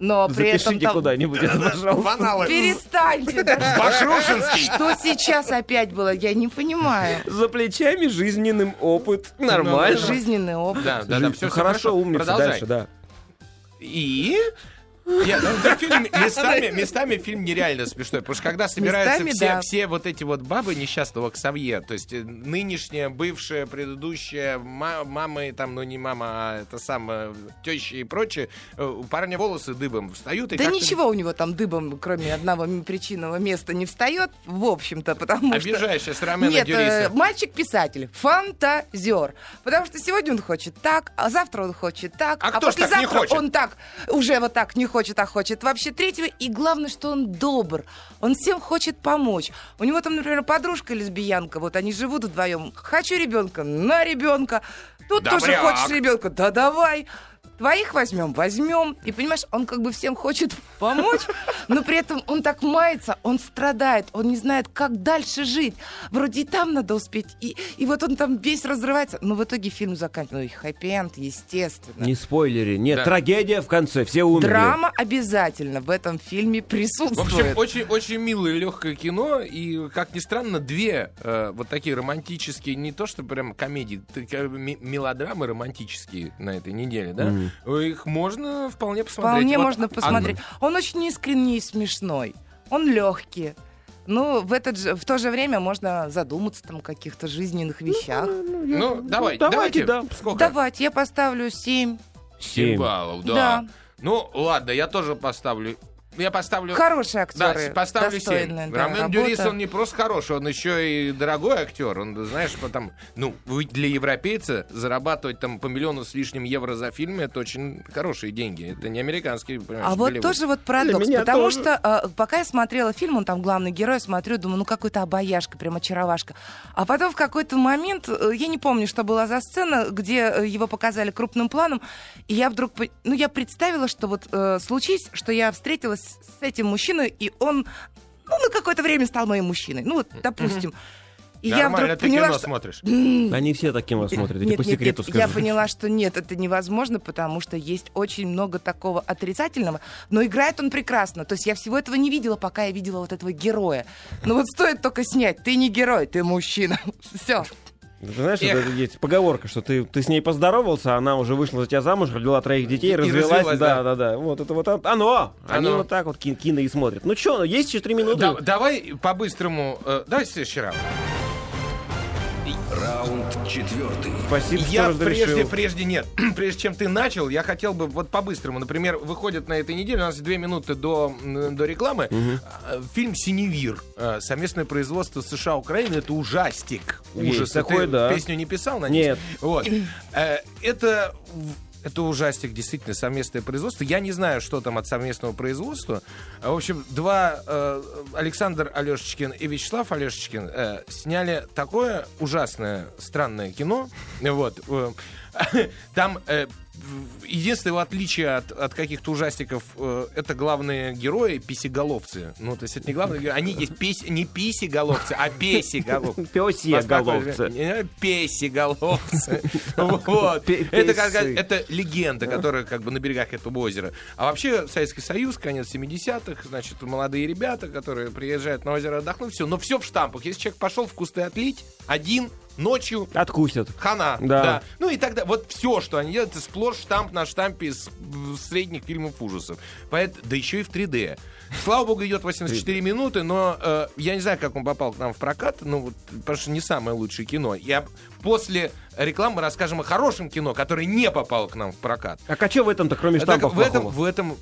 Но при Запишите этом, куда-нибудь это, пожалуйста. Перестаньте. Башрушинский. Что сейчас опять было, я не понимаю. За плечами жизненным опыт. Нормально. Жизненный опыт. Да, да, все хорошо, умница. Дальше, да. И... Нет, ну, да, фильм, местами, местами фильм нереально смешной, потому что когда собираются местами, все, да. все вот эти вот бабы несчастного Ксавье, то есть нынешняя, бывшая, предыдущая, м- мамы, там, ну не мама, а это самая теща и прочее, у парня волосы дыбом встают. И да как-то... ничего у него там дыбом, кроме одного причинного места, не встает, в общем-то, потому что... Обижаешься с Ромена Нет, Дюриса. Мальчик-писатель, фантазер, потому что сегодня он хочет так, а завтра он хочет так, а, а послезавтра так он так, уже вот так не хочет. хочет, а хочет вообще третьего. И главное, что он добр. Он всем хочет помочь. У него там, например, подружка лесбиянка. Вот они живут вдвоем. Хочу ребенка, на ребенка. Тут Добряк. Тоже хочешь ребенка. Да давай. Твоих возьмем, возьмем. И понимаешь, он как бы всем хочет помочь, но при этом он так мается, он страдает, он не знает, как дальше жить. Вроде и там надо успеть, и, и вот он там весь разрывается. Но в итоге фильм заканчивается. Ну и хэппи-энд, естественно. Не спойлери, нет, да. Трагедия в конце, все умерли. Драма обязательно в этом фильме присутствует. В общем, очень-очень милое легкое кино, и, как ни странно, две э, вот такие романтические, не то что прям комедии, мелодрамы романтические на этой неделе, да? Mm. Их можно вполне посмотреть. Вполне вот можно посмотреть. Анна. Он очень искренний и смешной. Он легкий. Но в, этот же, в то же время можно задуматься там, о каких-то жизненных вещах. Ну, ну, ну, ну, ну давай, ну, давайте. Давайте, да. Сколько? Давайте, я поставлю семь. семь баллов, да. да. Ну, ладно, я тоже поставлю я поставлю... Хорошие актеры. Да, поставлю семь. Да, Ромен Дюрис, он не просто хороший, он еще и дорогой актер. Он, знаешь, потом, ну, для европейца зарабатывать там по миллиону с лишним евро за фильм — это очень хорошие деньги. Это не американские, понимаешь, а болевые. Вот тоже вот парадокс. Потому тоже. что э, пока я смотрела фильм, он там главный герой, смотрю, думаю, ну, какой-то обаяшка, прям очаровашка. А потом в какой-то момент, э, я не помню, что была за сцена, где его показали крупным планом, и я вдруг... Ну, я представила, что вот э, случись, что я встретилась с этим мужчиной, и он, ну, на какое-то время стал моим мужчиной. Ну, вот, допустим. И нормально, я вдруг ты поняла, кино что... смотришь. Они все так кино смотрят, я по секрету скажу. Я поняла, что нет, это невозможно, потому что есть очень много такого отрицательного, но играет он прекрасно. То есть я всего этого не видела, пока я видела вот этого героя. Но вот стоит только снять, ты не герой, ты мужчина. Все. Ты знаешь, это есть поговорка, что ты, ты с ней поздоровался, она уже вышла за тебя замуж, родила троих детей, и развелась. развелась да, да, да, да. Вот это вот оно! оно. Они оно. вот так вот кино, кино и смотрят. Ну что, есть еще три минуты? Да, давай по-быстрому. Э, давай следующий раунд. Раунд четвертый. Спасибо, я что прежде, разрешил. прежде нет. прежде чем ты начал, я хотел бы вот по-быстрому. Например, выходит на этой неделе, у нас две минуты до, до рекламы, угу. фильм «Синевир». Совместное производство США и Украины. Это ужастик. Есть ужас. Такой, ты да. песню не писал на них? Нет. Вот. Это... Это ужастик, действительно, совместное производство. Я не знаю, что там от совместного производства. В общем, два э, Александр Алешечкин и Вячеслав Алешечкин э, сняли такое ужасное, странное кино. Вот. Там э, единственное его отличие от, от каких-то ужастиков э, это главные герои писеголовцы. Ну, то есть это не главные герои, они есть пес, не писеголовцы, а песеголовцы. Песеголовцы. Песеголовцы. Это легенда, которая как бы на берегах этого озера. А вообще Советский Союз, конец семидесятых, значит, молодые ребята, которые приезжают на озеро отдохнуть, все, но все в штампах. Если человек пошел в кусты отлить, один... Ночью откусят. Хана. Да. да. Ну и тогда вот все, что они делают, это сплошь штамп на штампе из средних фильмов ужасов. Поэтому, да еще и в три дэ. Слава богу, идет восемьдесят четыре минуты, но э, я не знаю, как он попал к нам в прокат, ну, вот, потому что не самое лучшее кино. Я после рекламы расскажем о хорошем кино, которое не попало к нам в прокат. А, а что в этом-то, кроме штампов, в этом, в этом...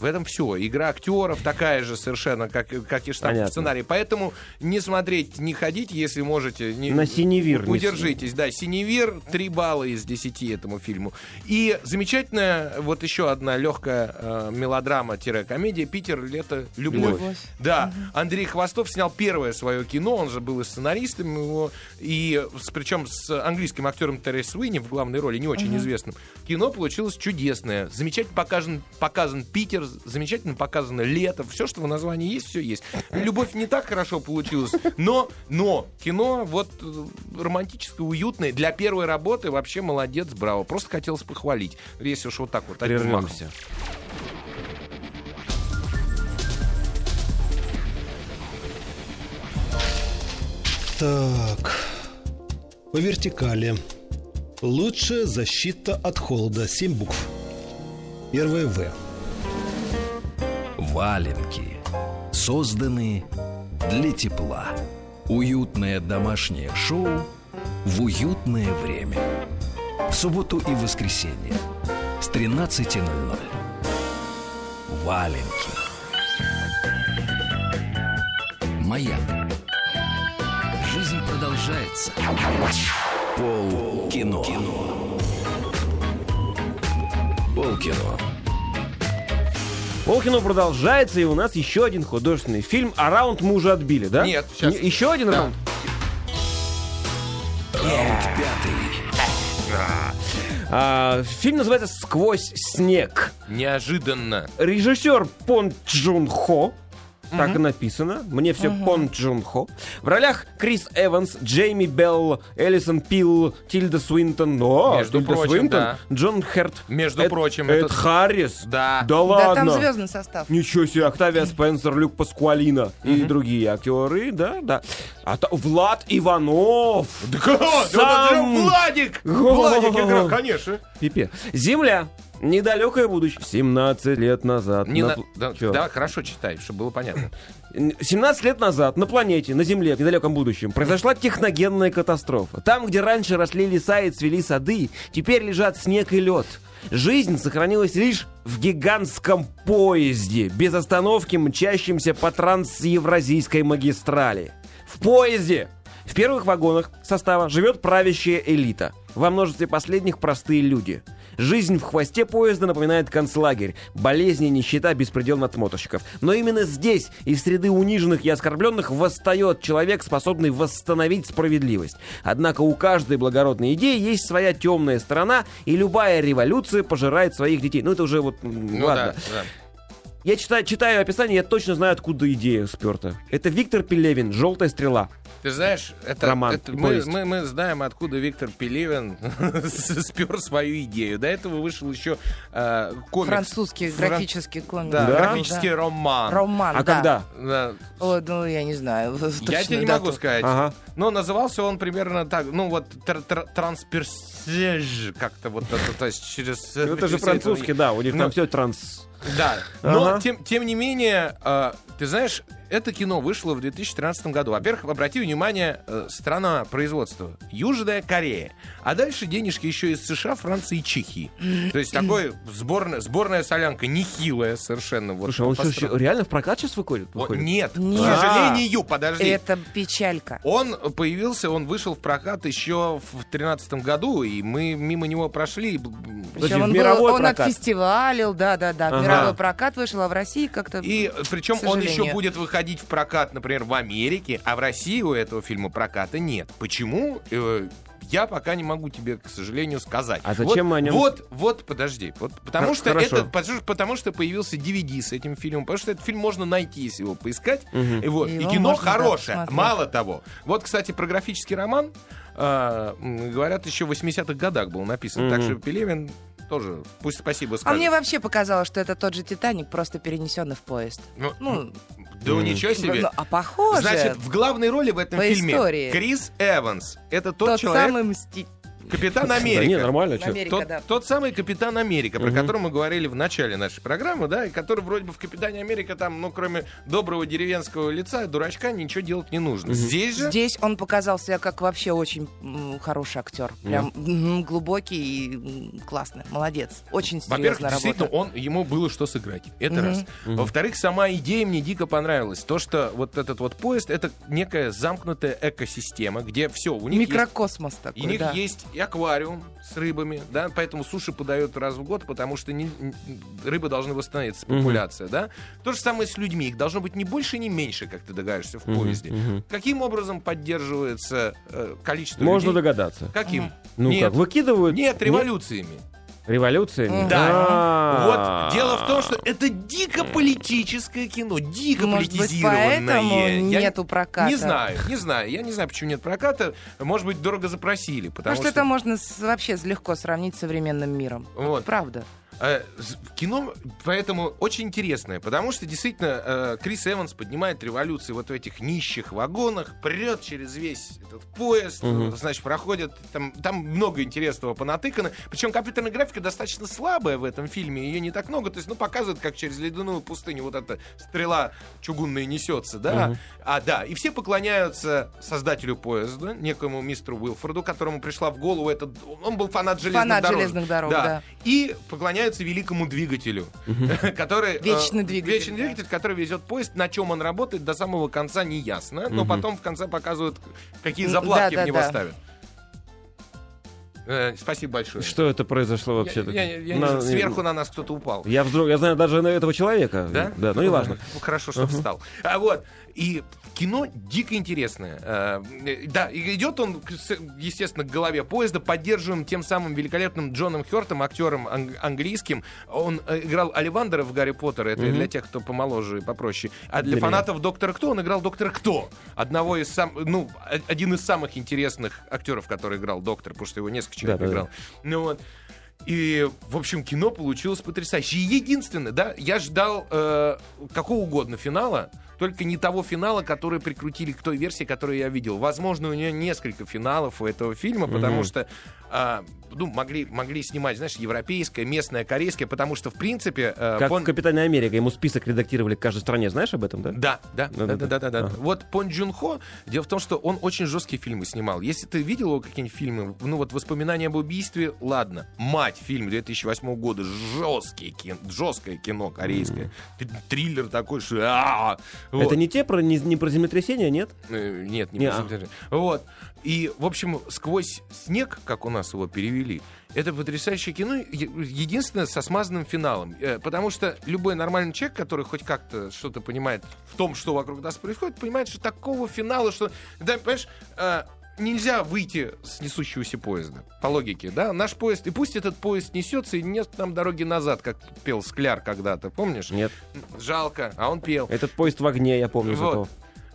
В этом все. Игра актеров такая же совершенно, как, как и штамп в сценарии. Поэтому не смотреть, не ходить, если можете. Не, на «Синевир». Удержитесь. Да, «Синевир» три балла из десяти этому фильму. И замечательная вот еще одна легкая э, мелодрама-комедия «Питер. Лето. Любовь». Любовь. Да. Угу. Андрей Хвостов снял первое свое кино. Он же был и сценаристом его. И причем с английским актером Терес Уинни в главной роли, не очень угу. известным. Кино получилось чудесное. Замечательно показан, показан Питер. Замечательно показано лето. Все, что в названии есть, все есть. «Любовь» не так хорошо получилось, но, но кино вот романтическое, уютное. Для первой работы вообще молодец, браво. Просто хотелось похвалить. Если уж вот так вот. Прервемся. Так. По вертикали. Лучшая защита от холода. Семь букв. Первое «В». Валенки, созданы для тепла. Уютное домашнее шоу в уютное время. В субботу и воскресенье с тринадцати ноль-ноль. Валенки. Маяк. Жизнь продолжается. Полкино. Полкино. Полкино продолжается, и у нас еще один художественный фильм. А раунд мы уже отбили, да? Нет, сейчас. Н- еще один да. раунд? Раунд пятый. А, фильм называется «Сквозь снег». Неожиданно. Режиссер Пон Чжун Хо. Так mm-hmm. и написано. Мне все mm-hmm. Пон Чжун Хо. В ролях Крис Эванс, Джейми Белл, Элисон Пилл, Тильда Свинтон. О, между Тильда прочим, Свинтон, да. Джон Херт. Между Эд, прочим, Эд это... Харрис. Да. Да ладно. Да, там звездный состав. Ничего себе. Октавия Спенсер, Люк Паскуалино mm-hmm. и другие актеры. Да, да. А то Влад Иванов. Да, сам... Владик. Владик играл, конечно. Пипе. Земля. Недалекое будущее. семнадцать лет назад. Не на... На... Да, да, хорошо читай, чтобы было понятно. семнадцать лет назад на планете, на Земле, в недалеком будущем, произошла техногенная катастрофа. Там, где раньше росли леса и цвели сады, теперь лежат снег и лед. Жизнь сохранилась лишь в гигантском поезде, без остановки мчащемся по трансевразийской магистрали. В поезде! В первых вагонах состава живет правящая элита. Во множестве последних простые люди. Жизнь в хвосте поезда напоминает концлагерь. Болезни, нищета, беспредел надмоторщиков. Но именно здесь, из среды униженных и оскорбленных, восстает человек, способный восстановить справедливость. Однако у каждой благородной идеи есть своя темная сторона, и любая революция пожирает своих детей. Ну это уже вот... Ну, ладно. Да, да. Я читаю, читаю описание, я точно знаю, откуда идея сперта. Это Виктор Пелевин, «Желтая стрела». Ты знаешь, это, Роман, это мы, мы, мы знаем, откуда Виктор Пелевин спер свою идею. До этого вышел еще э, комикс. Французский Фран... графический комикс. Да, да? Графический да. роман. Роман, а да. когда? Да. О, ну, я не знаю. Я тебе не дату. могу сказать. Ага. Но назывался он примерно так, ну вот трансперсеж, как-то вот то есть через... Это же французский, да, у них там все транс... Да, но ага. тем, тем не менее, э, ты знаешь, это кино вышло в две тысячи тринадцатом году. Во-первых, обрати внимание, э, страна производства Южная Корея, а дальше денежки еще из США, Франции и Чехии. То есть такой сборная, сборная солянка нехилая совершенно. Вот. Слушай, а он что, реально в прокат сейчас выходит? выходит? О, нет, нет, к сожалению, подожди. Это печалька. Он появился, он вышел в прокат еще в две тысячи тринадцатом году, и мы мимо него прошли. Причем он был, он отфестивалил, да-да-да, ага. мировой прокат вышел, а в России как-то... И причем он еще будет выходить в прокат, например, в Америке, а в России у этого фильма проката нет. Почему? Я пока не могу тебе, к сожалению, сказать. А зачем вот, мы о нем... Вот, вот, подожди. Вот, потому, а, что это, потому что появился ди ви ди с этим фильмом. Потому что этот фильм можно найти, если его поискать. Угу. И, вот, и кино хорошее. Мало того. Вот, кстати, про графический роман, э, говорят, еще в восьмидесятых годах был написан. Угу. Так что Пелевин... тоже, пусть спасибо скажет. А мне вообще показалось, что это тот же «Титаник», просто перенесенный в поезд. Ну, ну да м- ничего себе. Ну, а похоже. Значит, в главной роли в этом фильме истории. Крис Эванс. Это тот, тот человек... самый мститель. Капитан Америка. Да нет, нормально. Америка, тот, да. тот самый Капитан Америка, про угу. который мы говорили в начале нашей программы, да, и который вроде бы в Капитане Америка там, ну, кроме доброго деревенского лица, дурачка, ничего делать не нужно. Угу. Здесь же... Здесь он показал себя как вообще очень м, хороший актер. Прям угу. м, глубокий и м, классный. Молодец. Очень серьезно работает. Во-первых, действительно, он, ему было что сыграть. Это угу. раз. Угу. Во-вторых, сама идея мне дико понравилась. То, что вот этот вот поезд, это некая замкнутая экосистема, где все у них микрокосмос есть... такой, У них да. есть... И аквариум с рыбами, да, поэтому суши подают раз в год, потому что не, не, рыбы должны восстановиться, популяция, mm-hmm. да. То же самое с людьми, их должно быть не больше, не меньше, как ты догадаешься, в mm-hmm. поезде. Mm-hmm. Каким образом поддерживается э, количество Можно людей? Можно догадаться. Каким? Mm-hmm. Ну Нет. как, выкидывают? Нет, революциями. Нет. Революциями? Да. А-а-а. Вот дело в том, что это дико политическое кино, дико Может политизированное. Может быть, поэтому я нету проката? Не знаю, не знаю. Я не знаю, почему нет проката. Может быть, дорого запросили. Потому, потому что, что это можно с, вообще легко сравнить с современным миром. Вот. Правда. Кино, поэтому, очень интересное, потому что, действительно, Крис Эванс поднимает революции вот в этих нищих вагонах, прет через весь этот поезд, угу. значит, проходит, там, там много интересного понатыкано, причем компьютерная графика достаточно слабая в этом фильме, ее не так много, то есть, ну, показывают, как через ледяную пустыню вот эта стрела чугунная несется, да, угу. а, да, и все поклоняются создателю поезда, некому мистеру Уилфорду, которому пришла в голову этот, он был фанат железных фанат дорог, железных дорог да. Да. и поклоняются великому двигателю, uh-huh. который вечный двигатель, вечный да. двигатель, который везет поезд, на чем он работает до самого конца не ясно, uh-huh. но потом в конце показывают, какие заплатки uh-huh. в него uh-huh. ставят. Э, спасибо большое. Что это произошло вообще? Я, я, я на... Сверху на нас кто-то упал. Я вздрог, я знаю даже этого человека. Да? Да, ну и важно. Хорошо, что uh-huh. встал. А вот и кино дико интересное. А, да, и идет он, естественно, к голове поезда, поддерживаем тем самым великолепным Джоном Хёртом, актером анг- английским. Он играл Оливандера в «Гарри Поттере», это uh-huh. для тех, кто помоложе и попроще. А для, для фанатов меня. Доктора Кто он играл Доктора Кто, одного из сам, ну, один из самых интересных актеров, который играл Доктор, потому что его несколько человек да, играл. Да, да. Ну вот. И, в общем, кино получилось потрясающе. Единственное, да, я ждал э, какого угодно финала. только не того финала, который прикрутили к той версии, которую я видел. Возможно, у нее несколько финалов у этого фильма, потому mm-hmm. что а, ну, могли, могли снимать, знаешь, европейское, местное, корейское, потому что, в принципе... А, как пон... в «Капитане Америка», ему список редактировали к каждой стране, знаешь об этом, да? Да, да, да, да, да. да, да, да. А. Вот Пон Джун Хо, дело в том, что он очень жесткие фильмы снимал. Если ты видел его какие-нибудь фильмы, ну вот «Воспоминания об убийстве», ладно, «Мать», фильм две тысячи восьмого года, жесткий кино, жесткое кино корейское, mm-hmm. триллер такой, что... Вот. Это не те, про, не, не про землетрясение, нет? Нет, не, не про землетрясение. А. Вот. И, в общем, «Сквозь снег», как у нас его перевели, это потрясающее кино, единственное, со смазанным финалом. Потому что любой нормальный человек, который хоть как-то что-то понимает в том, что вокруг нас происходит, понимает, что такого финала, что... Да, понимаешь... Нельзя выйти с несущегося поезда. По логике, да? Наш поезд... И пусть этот поезд несется, и нет нам дороги назад, как пел Скляр когда-то, помнишь? Нет. Жалко, а он пел. Этот поезд в огне, я помню. Вот. Зато.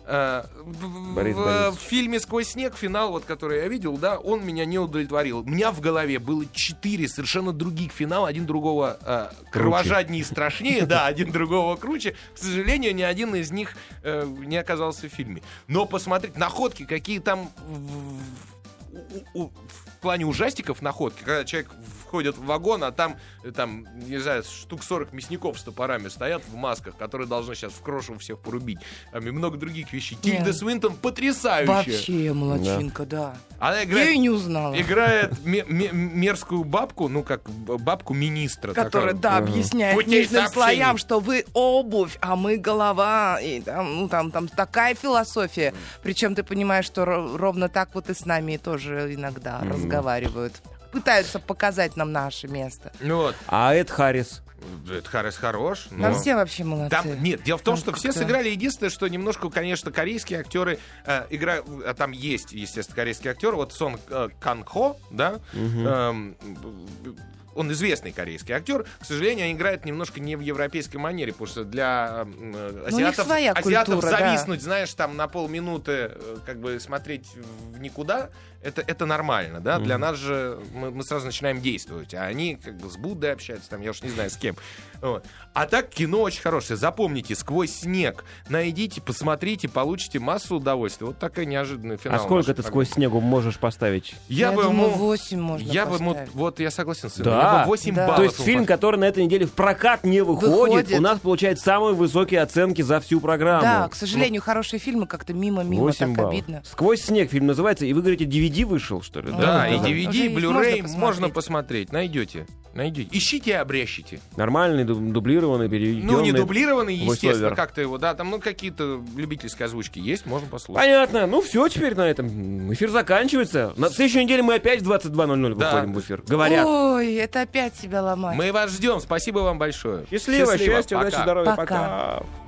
А, в, Борис, в, в фильме «Сквозь снег», финал, вот, который я видел, да, он меня не удовлетворил. У меня в голове было четыре совершенно других финала, один другого а, кровожаднее и страшнее, да, один другого круче. К сожалению, ни один из них а, не оказался в фильме. Но посмотреть находки, какие там в, в, в плане ужастиков находки, когда человек входит в вагон, а там, там, не знаю, штук сорок мясников с топорами стоят в масках, которые должны сейчас в крошу всех порубить. Там и много других вещей. Yeah. Тильда Свинтон потрясающая. Вообще молодчинка, да. да. Она играет, я ее не узнала. Играет м- м- мерзкую бабку, ну как бабку министра. Которая, да, uh-huh. объясняет нижним слоям, что вы обувь, а мы голова. И там, ну, там, там такая философия. Mm. Причем ты понимаешь, что ровно так вот и с нами тоже иногда mm. разговаривают. Пытаются показать нам наше место. Ну, вот. А Эд Харрис? Эд Харрис хорош. Но... Там все вообще молодцы. Там... Нет, дело в том, там что как-то... все сыграли. Единственное, что немножко, конечно, корейские актеры э, играют... А там есть, естественно, корейские актеры. Вот Сон э, Кан Хо, да? Угу. Эм... Он известный корейский актер. К сожалению, они играют немножко не в европейской манере, потому что для азиатов, азиатов культура, зависнуть, да. знаешь, там на полминуты как бы смотреть в никуда, это, это нормально, да? Mm-hmm. Для нас же мы, мы сразу начинаем действовать, а они как бы с Буддой общаются, там я уж не знаю с кем. Вот. А так кино очень хорошее. Запомните, «Сквозь снег». Найдите, посмотрите, получите массу удовольствия. Вот такой неожиданный финал. А сколько ты «Сквозь снегу» можешь поставить? Я, я бы думаю, ему... восемь можно я поставить. Бы, вот я согласен с вами. Да. восемь да. баллов. То есть фильм, поставили. Который на этой неделе в прокат не выходит, выходит, у нас получает самые высокие оценки за всю программу. Да, к сожалению, ну, хорошие фильмы как-то мимо-мимо, так баллов. Обидно. «Сквозь снег» фильм называется, и вы говорите, ди ви ди вышел, что ли? Да, да, и ди ви ди, и Blu-ray можно посмотреть. можно посмотреть, найдете. Найдете. Ищите и обрящите. Нормальный, дублированный, переведенный. Ну, не дублированный, естественно, как-то его, да, там, ну, какие-то любительские озвучки есть, можно послушать. Понятно. Ну, все, теперь на этом эфир заканчивается. На следующей неделе мы опять в двадцать два ноль ноль да. выходим в эфир. Говорят. Ой, это опять себя ломать. Мы вас ждем. Спасибо вам большое. Счастливо, Счастливо. счастья, удачи, здоровья. Пока. Пока.